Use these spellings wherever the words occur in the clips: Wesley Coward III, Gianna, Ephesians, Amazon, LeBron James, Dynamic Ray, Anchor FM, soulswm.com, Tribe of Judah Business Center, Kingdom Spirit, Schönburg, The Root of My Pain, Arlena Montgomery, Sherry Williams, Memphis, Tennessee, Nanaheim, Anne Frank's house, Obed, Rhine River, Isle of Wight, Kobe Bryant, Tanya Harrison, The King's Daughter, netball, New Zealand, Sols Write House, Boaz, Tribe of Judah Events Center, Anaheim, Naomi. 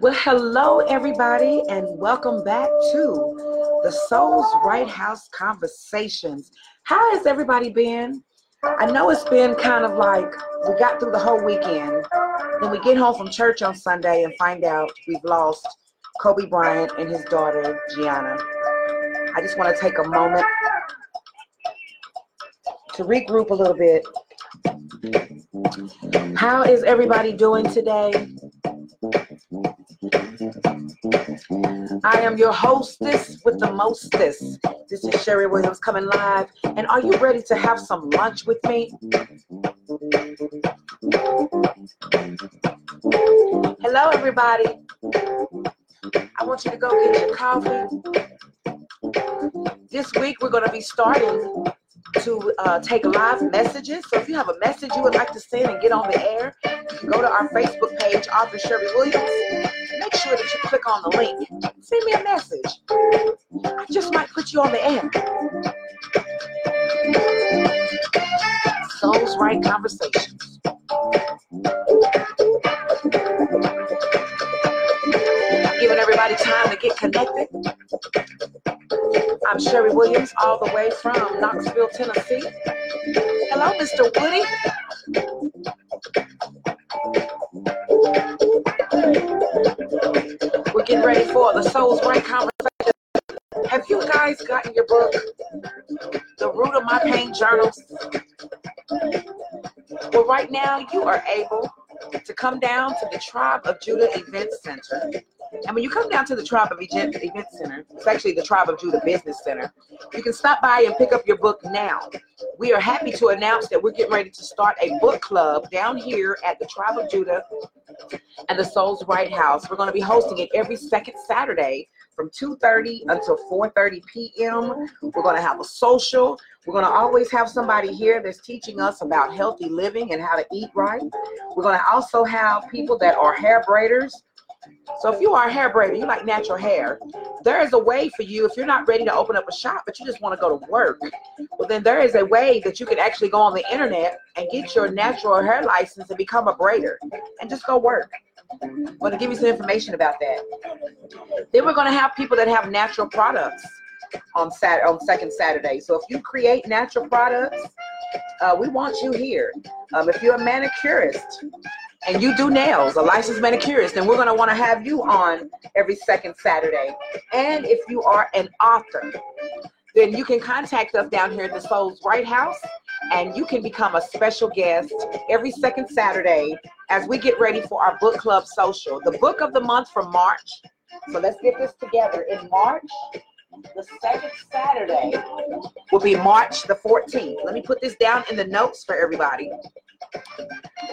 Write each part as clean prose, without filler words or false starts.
Well, hello, everybody, and welcome back to the Soul's Right House Conversations. How has everybody been? I know it's been kind of like we got through the whole weekend, then we get home from church on Sunday and find out we've lost Kobe Bryant and his daughter, Gianna. I just want to take a moment to regroup a little bit. How is everybody doing today? I am your hostess with the mostess. This is Sherry Williams coming live. And are you ready to have some lunch with me? Hello, everybody. I want you to go get your coffee. This week, we're going to be starting to take live messages. So if you have a message you would like to send and get on the air, you can go to our Facebook page, Author Sherry Williams. Make sure that you click on the link. Send me a message. I just might put you on the air. Soul's Right Conversations. I'm giving everybody time to get connected. I'm Sherry Williams, all the way from Knoxville, Tennessee. Hello, Mr. Woody. We're getting ready for the Soul's Right Conversation. Have you guys gotten your book, The Root of My Pain Journals? Well, right now you are able to come down to the Tribe of Judah Events Center. And when you come down to the Tribe of Judah Events Center, it's actually the Tribe of Judah Business Center, you can stop by and pick up your book now. We are happy to announce that we're getting ready to start a book club down here at the Tribe of Judah and the Soul's Right House. We're going to be hosting it every second Saturday from 2:30 until 4:30 p.m. We're going to have a social. We're going to always have somebody here that's teaching us about healthy living and how to eat right. We're going to also have people that are hair braiders. So if you are a hair braider, you like natural hair, there is a way for you. If you're not ready to open up a shop, but you just want to go to work, well, then there is a way that you can actually go on the internet and get your natural hair license and become a braider and just go work. I'm going to give you some information about that. Then we're going to have people that have natural products on second Saturday. So if you create natural products, we want you here. If you're a manicurist, and you do nails, a licensed manicurist, then we're going to want to have you on every second Saturday. And if you are an author, then you can contact us down here at the Soul's Right House, and you can become a special guest every second Saturday as we get ready for our book club social. The book of the month for March, so let's get this together. In March, the second Saturday will be March the 14th. Let me put this down in the notes for everybody.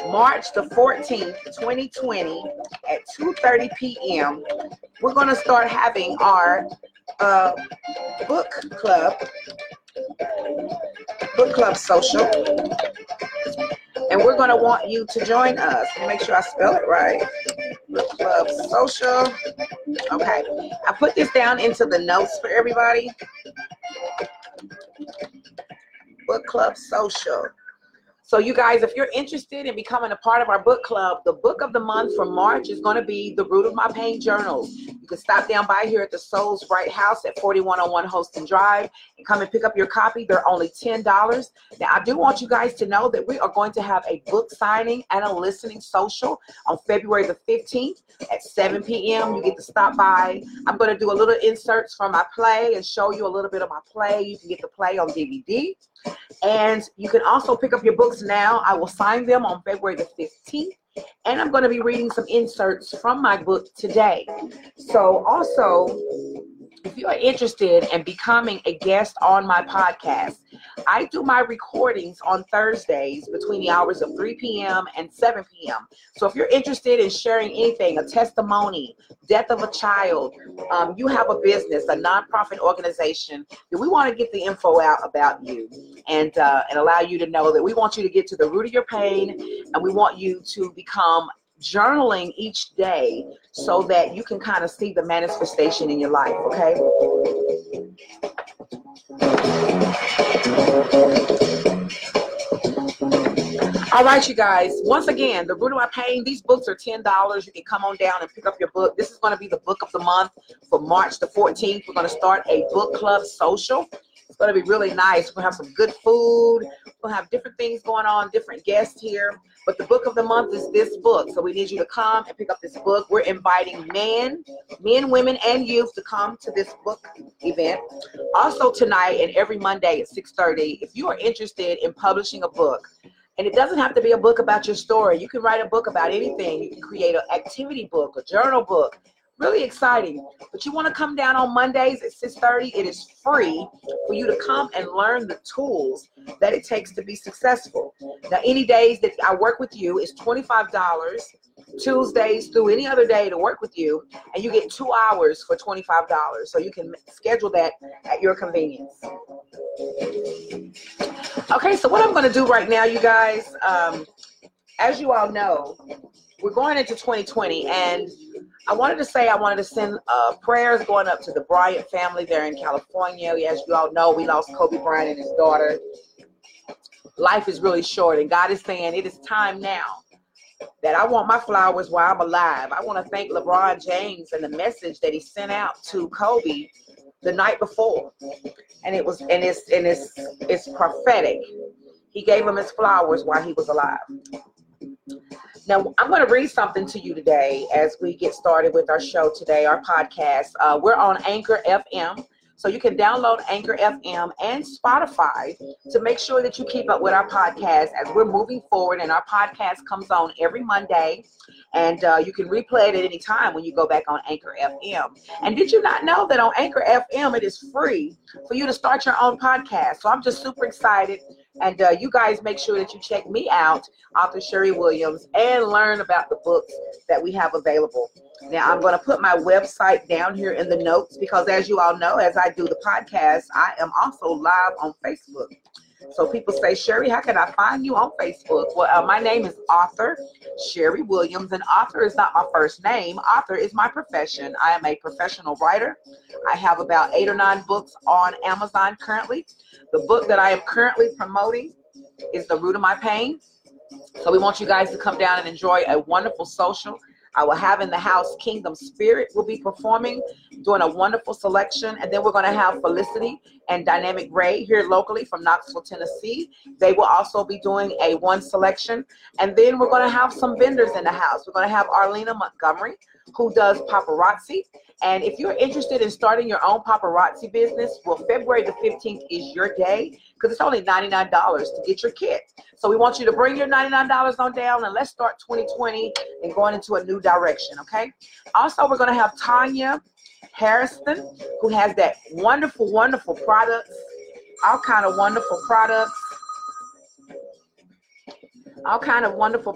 March the 14th, 2020 at 2:30 p.m. We're going to start having our book club social. And we're going to want you to join us. Make sure I spell it right. Book club social. Okay. I put this down into the notes for everybody. Book club social. So you guys, if you're interested in becoming a part of our book club, the book of the month for March is going to be The Root of My Pain Journals. You can stop down by here at the Soul's Right House at 4101 Holston Drive and come and pick up your copy. They're only $10. Now, I do want you guys to know that we are going to have a book signing and a listening social on February the 15th at 7 p.m. You get to stop by. I'm going to do a little inserts from my play and show you a little bit of my play. You can get the play on DVD. And you can also pick up your books now. I will sign them on February the 15th. And I'm going to be reading some inserts from my book today. So also, if you are interested in becoming a guest on my podcast, I do my recordings on Thursdays between the hours of 3 p.m. and 7 p.m. So if you're interested in sharing anything, a testimony, death of a child, you have a business, a nonprofit organization, then we want to get the info out about you and allow you to know that we want you to get to the root of your pain, and we want you to become journaling each day so that you can kind of see the manifestation in your life, okay? All right, you guys. Once again, The Root of My Pain. These books are $10. You can come on down and pick up your book. This is going to be the book of the month for March the 14th. We're going to start a book club social. It's going to be really nice. We'll have some good food. We'll have different things going on, different guests here. But the book of the month is this book. So we need you to come and pick up this book. We're inviting men, women, and youth to come to this book event. Also tonight and every Monday at 6:30, if you are interested in publishing a book, and it doesn't have to be a book about your story. You can write a book about anything. You can create an activity book, a journal book. Really exciting. But you want to come down on Mondays at 6:30. It is free for you to come and learn the tools that it takes to be successful. Now, any days that I work with you is $25. Tuesdays through any other day to work with you, and you get 2 hours for $25. So you can schedule that at your convenience. Okay, so what I'm going to do right now, you guys, as you all know, we're going into 2020, and I wanted to send prayers going up to the Bryant family there in California. As you all know, we lost Kobe Bryant and his daughter. Life is really short, and God is saying it is time now that I want my flowers while I'm alive. I want to thank LeBron James and the message that he sent out to Kobe the night before, and it's prophetic. He gave him his flowers while he was alive. Now, I'm going to read something to you today as we get started with our show today, our podcast. We're on Anchor FM, so you can download Anchor FM and Spotify to make sure that you keep up with our podcast as we're moving forward, and our podcast comes on every Monday, and you can replay it at any time when you go back on Anchor FM. And did you not know that on Anchor FM, it is free for you to start your own podcast? So I'm just super excited. And you guys make sure that you check me out, author Sherry Williams, and learn about the books that we have available. Now, I'm going to put my website down here in the notes because, as you all know, as I do the podcast, I am also live on Facebook. So people say, Sherry, how can I find you on Facebook? Well, my name is author Sherry Williams, and author is not my first name. Author is my profession. I am a professional writer. I have about 8 or 9 books on Amazon currently. The book that I am currently promoting is The Root of My Pain. So we want you guys to come down and enjoy a wonderful social. I will have in the house Kingdom Spirit will be performing, doing a wonderful selection. And then we're going to have Felicity and Dynamic Ray here locally from Knoxville, Tennessee. They will also be doing a one selection. And then we're going to have some vendors in the house. We're going to have Arlena Montgomery, who does paparazzi. And if you're interested in starting your own paparazzi business, well, February the 15th is your day because it's only $99 to get your kit. So we want you to bring your $99 on down, and let's start 2020 and going into a new direction, okay? Also, we're going to have Tanya Harrison, who has that wonderful, wonderful products, all kind of wonderful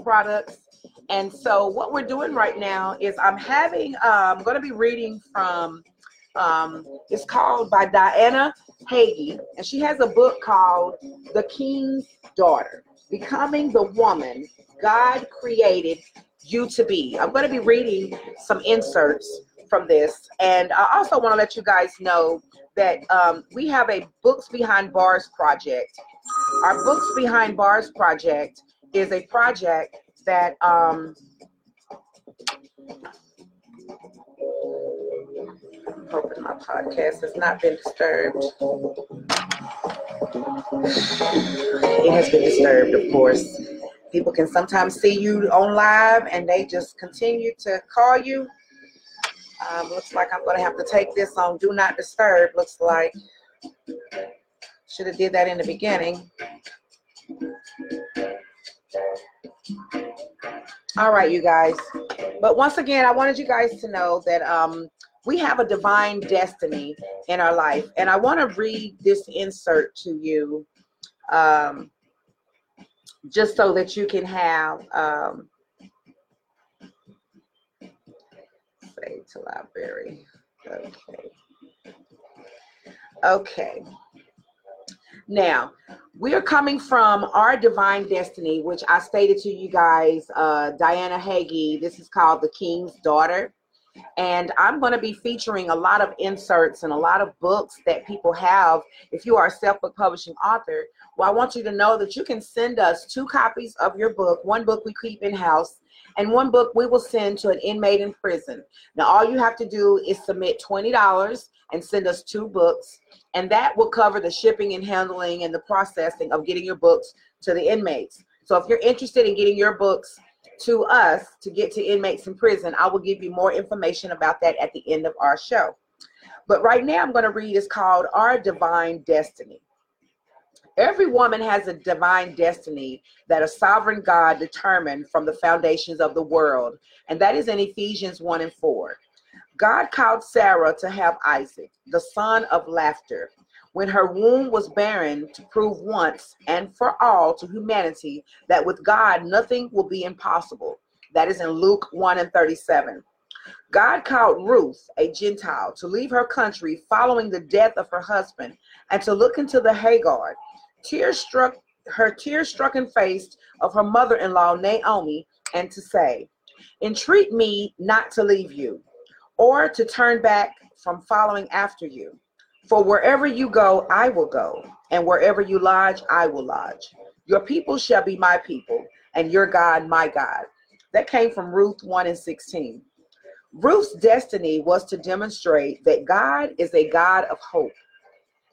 products. And so what we're doing right now is I'm going to be reading from, it's called by Diana Hagee, and she has a book called The King's Daughter, Becoming the Woman God Created You to Be. I'm going to be reading some inserts from this, and I also want to let you guys know that we have a Books Behind Bars project. Our Books Behind Bars project is a project that I'm hoping my podcast has not been disturbed. It has been disturbed, of course. People can sometimes see you on live and they just continue to call you. Looks like I'm going to have to take this on Do Not Disturb. Looks like should have did that in the beginning. All right, you guys. But once again, I wanted you guys to know that we have a divine destiny in our life. And I want to read this insert to you just so that you can have save to library. Okay. Now, we are coming from our divine destiny, which I stated to you guys, Diana Hagee. This is called The King's Daughter. And I'm going to be featuring a lot of inserts and a lot of books that people have. If you are a self-book publishing author, well, I want you to know that you can send us 2 copies of your book. One book we keep in-house, and one book we will send to an inmate in prison. Now, all you have to do is submit $20 and send us 2 books, and that will cover the shipping and handling and the processing of getting your books to the inmates. So if you're interested in getting your books to us to get to inmates in prison, I will give you more information about that at the end of our show. But right now I'm going to read, it's called Our Divine Destiny. Every woman has a divine destiny that a sovereign God determined from the foundations of the world. And that is in Ephesians 1:4. God called Sarah to have Isaac, the son of laughter. When her womb was barren, to prove once and for all to humanity that with God nothing will be impossible. That is in Luke 1:37. God called Ruth, a Gentile, to leave her country following the death of her husband and to look into the Hagar. Tear-strucken face of her mother-in-law Naomi, and to say, entreat me not to leave you or to turn back from following after you. For wherever you go, I will go, and wherever you lodge, I will lodge. Your people shall be my people, and your God, my God. That came from Ruth 1:16. Ruth's destiny was to demonstrate that God is a God of hope.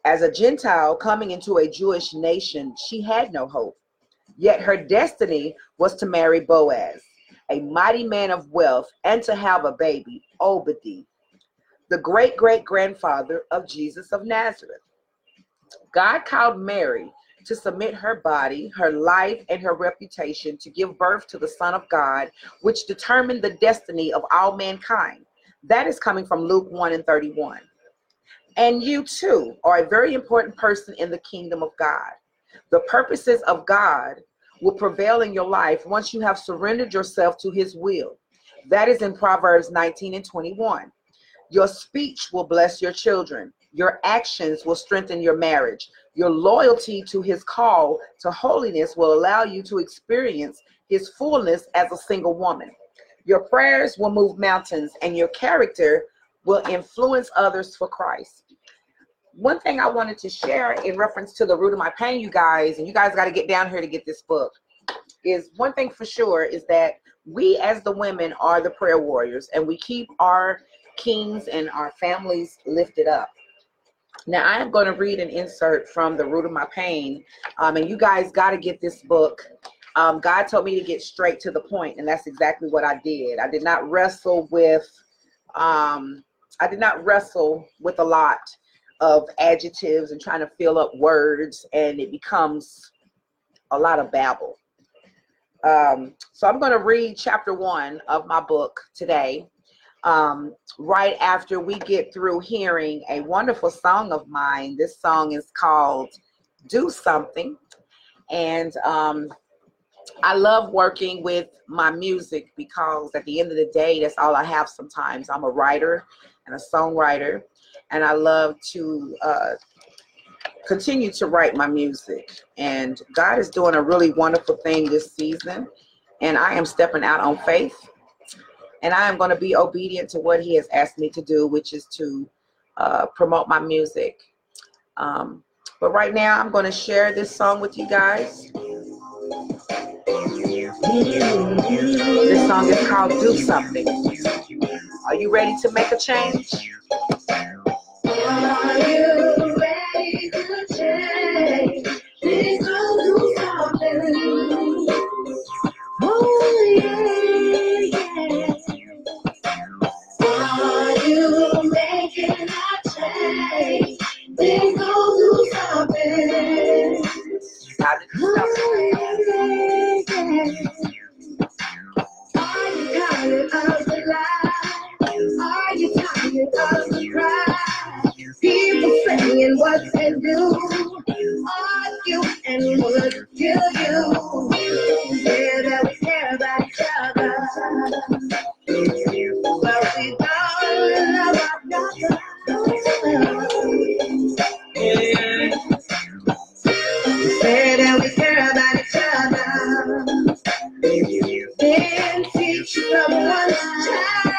As a Gentile coming into a Jewish nation, she had no hope. Yet her destiny was to marry Boaz, a mighty man of wealth, and to have a baby, Obed, the great-great-grandfather of Jesus of Nazareth. God called Mary to submit her body, her life, and her reputation to give birth to the Son of God, which determined the destiny of all mankind. That is coming from Luke 1:31. And you, too, are a very important person in the kingdom of God. The purposes of God will prevail in your life once you have surrendered yourself to his will. That is in Proverbs 19:21. Your speech will bless your children. Your actions will strengthen your marriage. Your loyalty to his call to holiness will allow you to experience his fullness as a single woman. Your prayers will move mountains, and your character will influence others for Christ. One thing I wanted to share in reference to The Root of My Pain, you guys, and you guys got to get down here to get this book, is one thing for sure is that we as the women are the prayer warriors, and we keep our kings and our families lifted up. Now, I am going to read an insert from The Root of My Pain, and you guys got to get this book. God told me to get straight to the point, and that's exactly what I did. I did not wrestle with a lot of adjectives and trying to fill up words, and it becomes a lot of babble. So I'm going to read chapter 1 of my book today, right after we get through hearing a wonderful song of mine. This song is called Do Something, and I love working with my music because at the end of the day, that's all I have sometimes. I'm a writer and a songwriter, and I love to continue to write my music. And God is doing a really wonderful thing this season, and I am stepping out on faith, and I am going to be obedient to what he has asked me to do, which is to promote my music. But right now, I'm going to share this song with you guys. This song is called Do Something. Are you ready to make a change? Are you ready to change? Please do something. Oh, yeah. Are you making a change? Please do something. How did you stop? What to do, argue and would kill you. Yeah, that we care about each other, but we don't love our brother. Yeah. Say that we care about each other, then teach someone's child.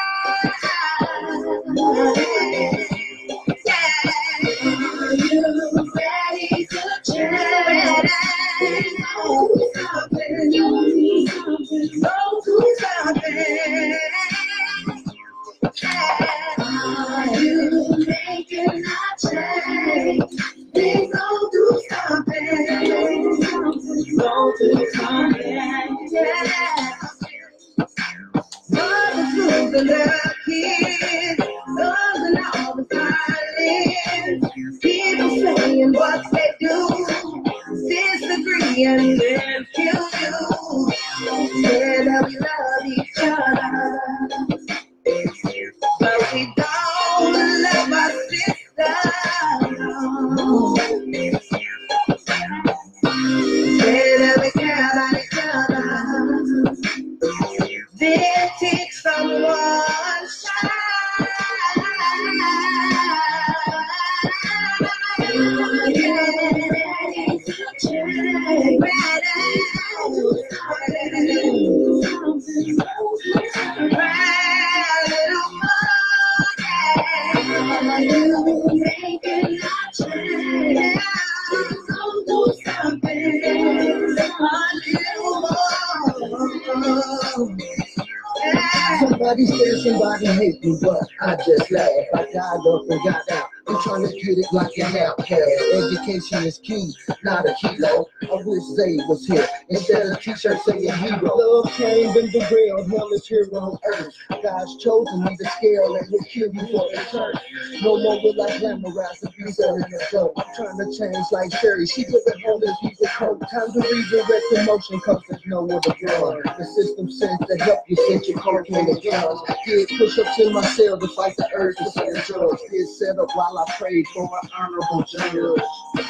Is key, not a kilo. I wish Zay was here. Instead of t-shirt saying hero. Love came in the real, hell is here on earth. God's chosen me to scale and will kill you for eternity. No more will I glamorize the views of your soul. I'm trying to change like Sherry. She put the hold in people's coat. Time to redirect emotion, cause there's nowhere to go. The system sends to help you since your cold in the jars. Did push-ups in my cell to fight the urge to send drugs. Did set up while I prayed for an honorable judge.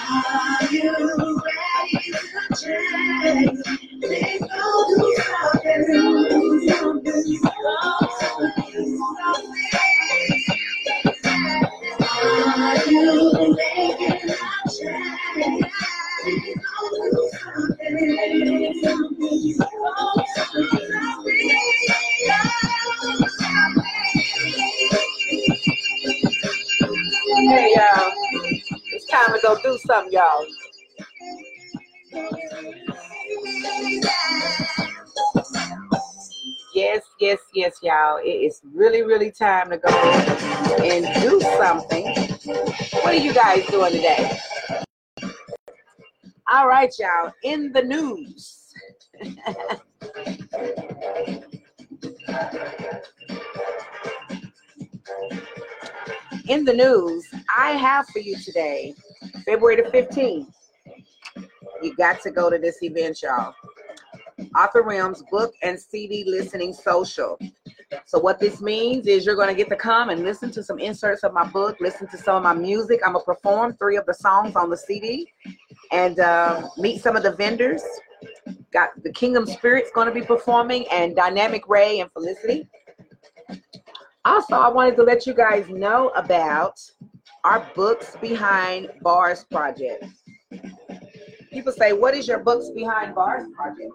Are you ready to change? They go do something. Are you making a change? They go do something. Hey y'all, it's time to go do something, y'all. Yes, yes, yes, y'all. It is really, really time to go and do something. What are you guys doing today? All right, y'all. In the news. In the news I have for you today, February the 15th, you got to go to this event, y'all. Author Realms Book and CD Listening Social. So what this means is you're going to get to come and listen to some inserts of my book, listen to some of my music. I'm going to perform 3 of the songs on the CD and meet some of the vendors. Got the Kingdom Spirit's going to be performing and Dynamic Ray and Felicity. Also, I wanted to let you guys know about our Books Behind Bars project. People say, what is your Books Behind Bars project?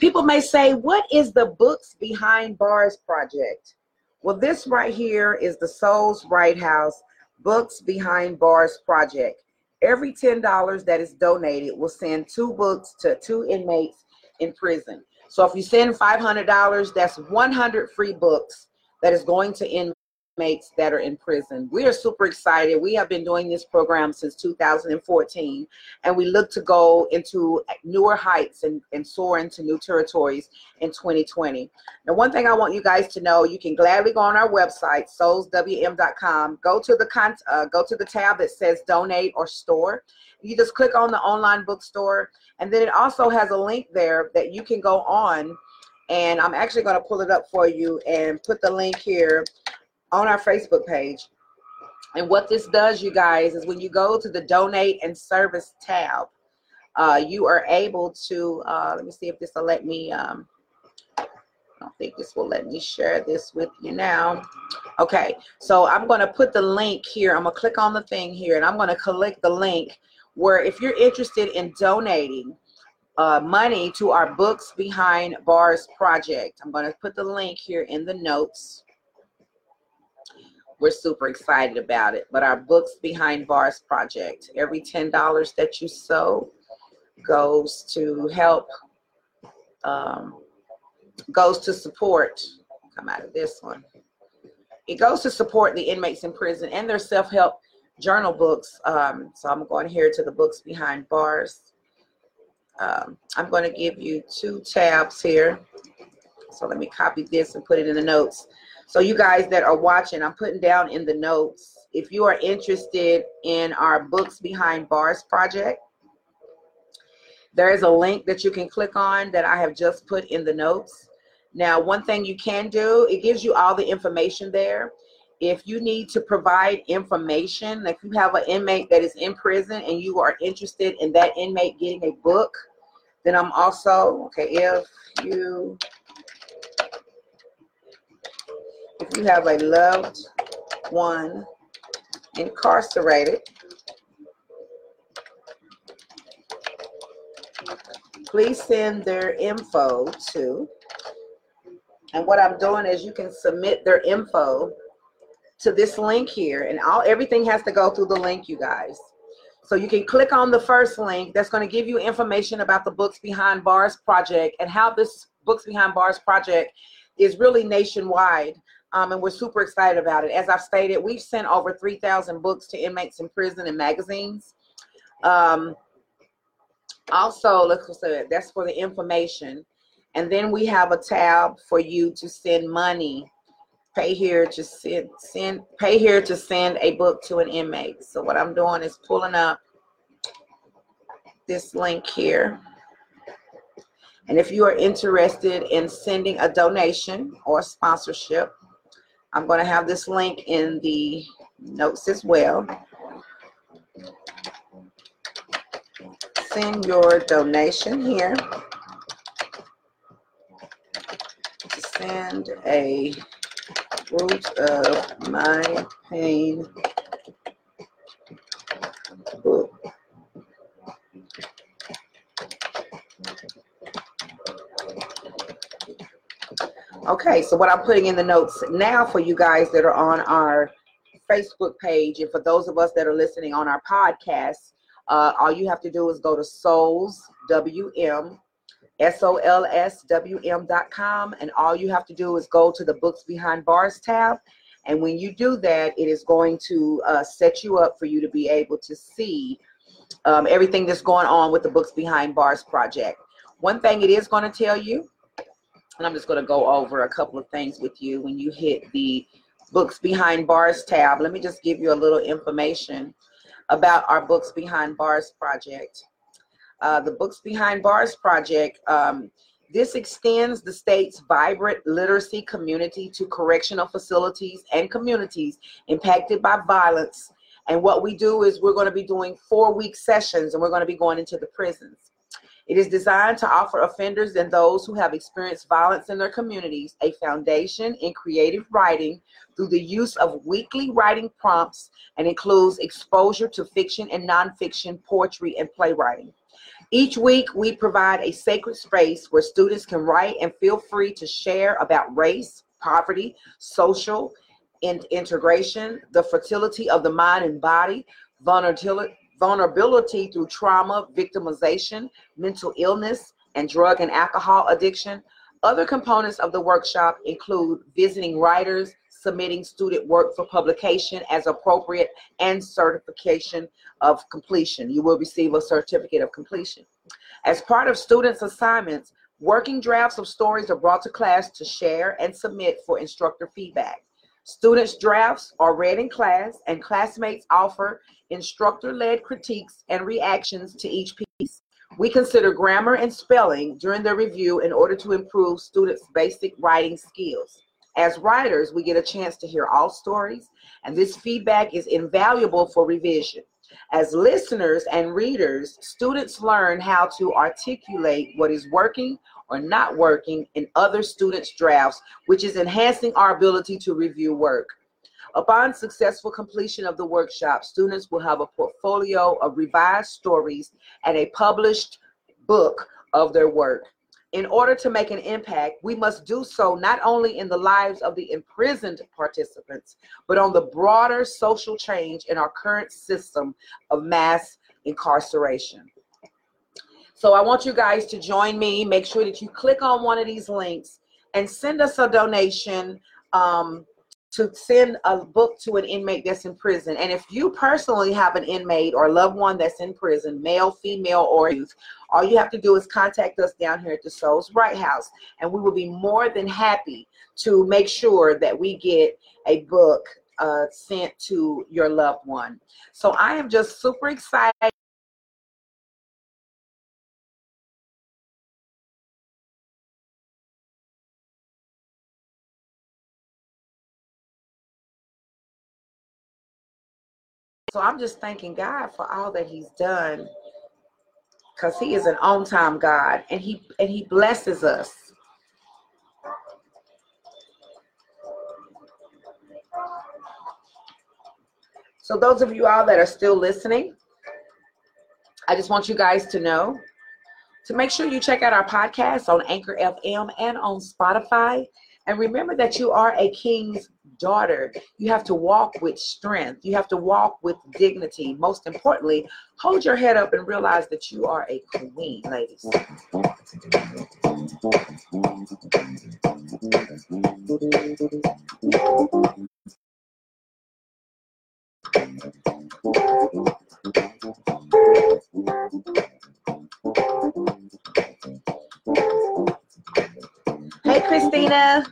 People may say, what is the Books Behind Bars project? Well, this right here is the Soul's Right House Books Behind Bars project. Every $10 that is donated will send 2 books to 2 inmates in prison. So if you send $500, that's 100 free books that is going to inmates that are in prison. We are super excited. We have been doing this program since 2014, and we look to go into newer heights and soar into new territories in 2020. Now, one thing I want you guys to know, you can gladly go on our website, soulswm.com, go to the tab that says donate or store. You just click on the online bookstore, and then it also has a link there that you can go on, and I'm actually going to pull it up for you and put the link here on our Facebook page. And what this does, you guys, is when you go to the donate and service tab, you are able to, let me see if this will let me, I don't think this will let me share this with you now. Okay, so I'm gonna put the link here. I'm gonna click on the thing here and I'm gonna click the link where if you're interested in donating money to our Books Behind Bars project, I'm gonna put the link here in the notes. We're super excited about it, but our Books Behind Bars project, every $10 that you sow goes to help, goes to support, come out of this one. It goes to support the inmates in prison and their self-help journal books. So I'm going here to the Books Behind Bars. I'm going to give you two tabs here. So let me copy this and put it in the notes. So you guys that are watching, I'm putting down in the notes, if you are interested in our Books Behind Bars project, there is a link that you can click on that I have just put in the notes. Now, one thing you can do, it gives you all the information there. If you need to provide information, like you have an inmate that is in prison and you are interested in that inmate getting a book, then I'm also, okay, if you have a loved one incarcerated, please send their info to, and what I'm doing is you can submit their info to this link here, and everything has to go through the link, you guys. So you can click on the first link that's going to give you information about the Books Behind Bars project and how this Books Behind Bars project is really nationwide. And we're super excited about it. As I've stated, we've sent over 3,000 books to inmates in prison and magazines. Also, let's say that's for the information. And then we have a tab for you to send money. Pay here to send a book to an inmate. So what I'm doing is pulling up this link here. And if you are interested in sending a donation or sponsorship, I'm going to have this link in the notes as well. Send your donation here to send a Root of My Pain book . Okay, so what I'm putting in the notes now for you guys that are on our Facebook page, and for those of us that are listening on our podcast, all you have to do is go to soulswm.com, and all you have to do is go to the Books Behind Bars tab, and when you do that, it is going to set you up for you to be able to see everything that's going on with the Books Behind Bars project. One thing it is going to tell you, and I'm just going to go over a couple of things with you when you hit the Books Behind Bars tab. Let me just give you a little information about our Books Behind Bars project. The Books Behind Bars project, this extends the state's vibrant literacy community to correctional facilities and communities impacted by violence. And what we do is we're going to be doing 4-week sessions, and we're going to be going into the prisons. It is designed to offer offenders and those who have experienced violence in their communities a foundation in creative writing through the use of weekly writing prompts, and includes exposure to fiction and nonfiction, poetry, and playwriting. Each week, we provide a sacred space where students can write and feel free to share about race, poverty, social and integration, the fertility of the mind and body, vulnerability through trauma, victimization, mental illness, and drug and alcohol addiction. Other components of the workshop include visiting writers, submitting student work for publication as appropriate, and certification of completion. You will receive a certificate of completion. As part of students' assignments, working drafts of stories are brought to class to share and submit for instructor feedback. Students' drafts are read in class, and classmates offer instructor-led critiques and reactions to each piece. We consider grammar and spelling during the review in order to improve students' basic writing skills. As writers, we get a chance to hear all stories, and this feedback is invaluable for revision. As listeners and readers, students learn how to articulate what is working or not working in other students' drafts, which is enhancing our ability to review work. Upon successful completion of the workshop, students will have a portfolio of revised stories and a published book of their work. In order to make an impact, we must do so not only in the lives of the imprisoned participants, but on the broader social change in our current system of mass incarceration. So I want you guys to join me. Make sure that you click on one of these links and send us a donation to send a book to an inmate that's in prison. And if you personally have an inmate or loved one that's in prison, male, female, or youth, all you have to do is contact us down here at the Souls Right House, and we will be more than happy to make sure that we get a book sent to your loved one. So I am just super excited. So I'm just thanking God for all that he's done, because he is an on-time God, and he blesses us. So those of you all that are still listening, I just want you guys to know to make sure you check out our podcast on Anchor FM and on Spotify. And remember that you are a king's daughter. You have to walk with strength. You have to walk with dignity. Most importantly, hold your head up and realize that you are a queen, ladies. Hey, Christina.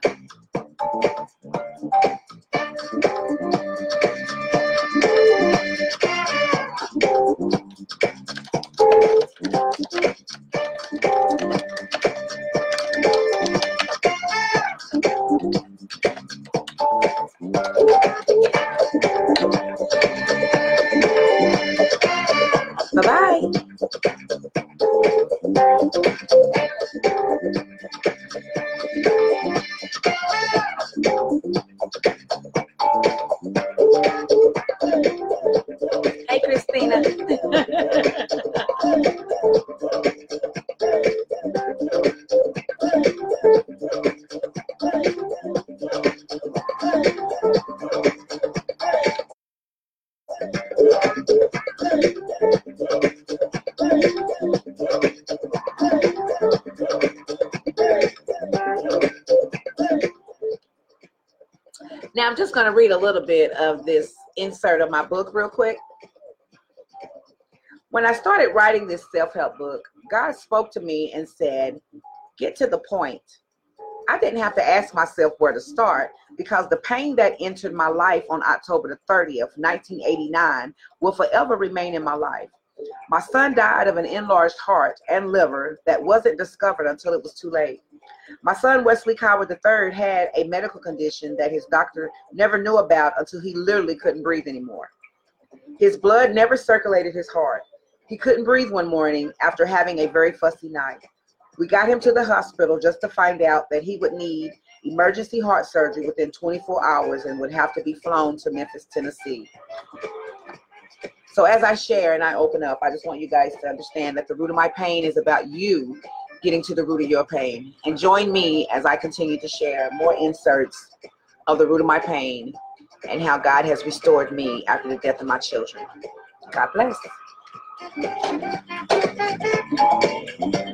Now, I'm just going to read a little bit of this insert of my book real quick. When I started writing this self-help book, God spoke to me and said, get to the point. I didn't have to ask myself where to start, because the pain that entered my life on October the 30th, 1989 will forever remain in my life. My son died of an enlarged heart and liver that wasn't discovered until it was too late. My son, Wesley Coward III, had a medical condition that his doctor never knew about until he literally couldn't breathe anymore. His blood never circulated his heart. He couldn't breathe one morning after having a very fussy night. We got him to the hospital just to find out that he would need emergency heart surgery within 24 hours and would have to be flown to Memphis, Tennessee. So as I share and I open up, I just want you guys to understand that the root of my pain is about you getting to the root of your pain. And join me as I continue to share more inserts of the root of my pain and how God has restored me after the death of my children. God bless.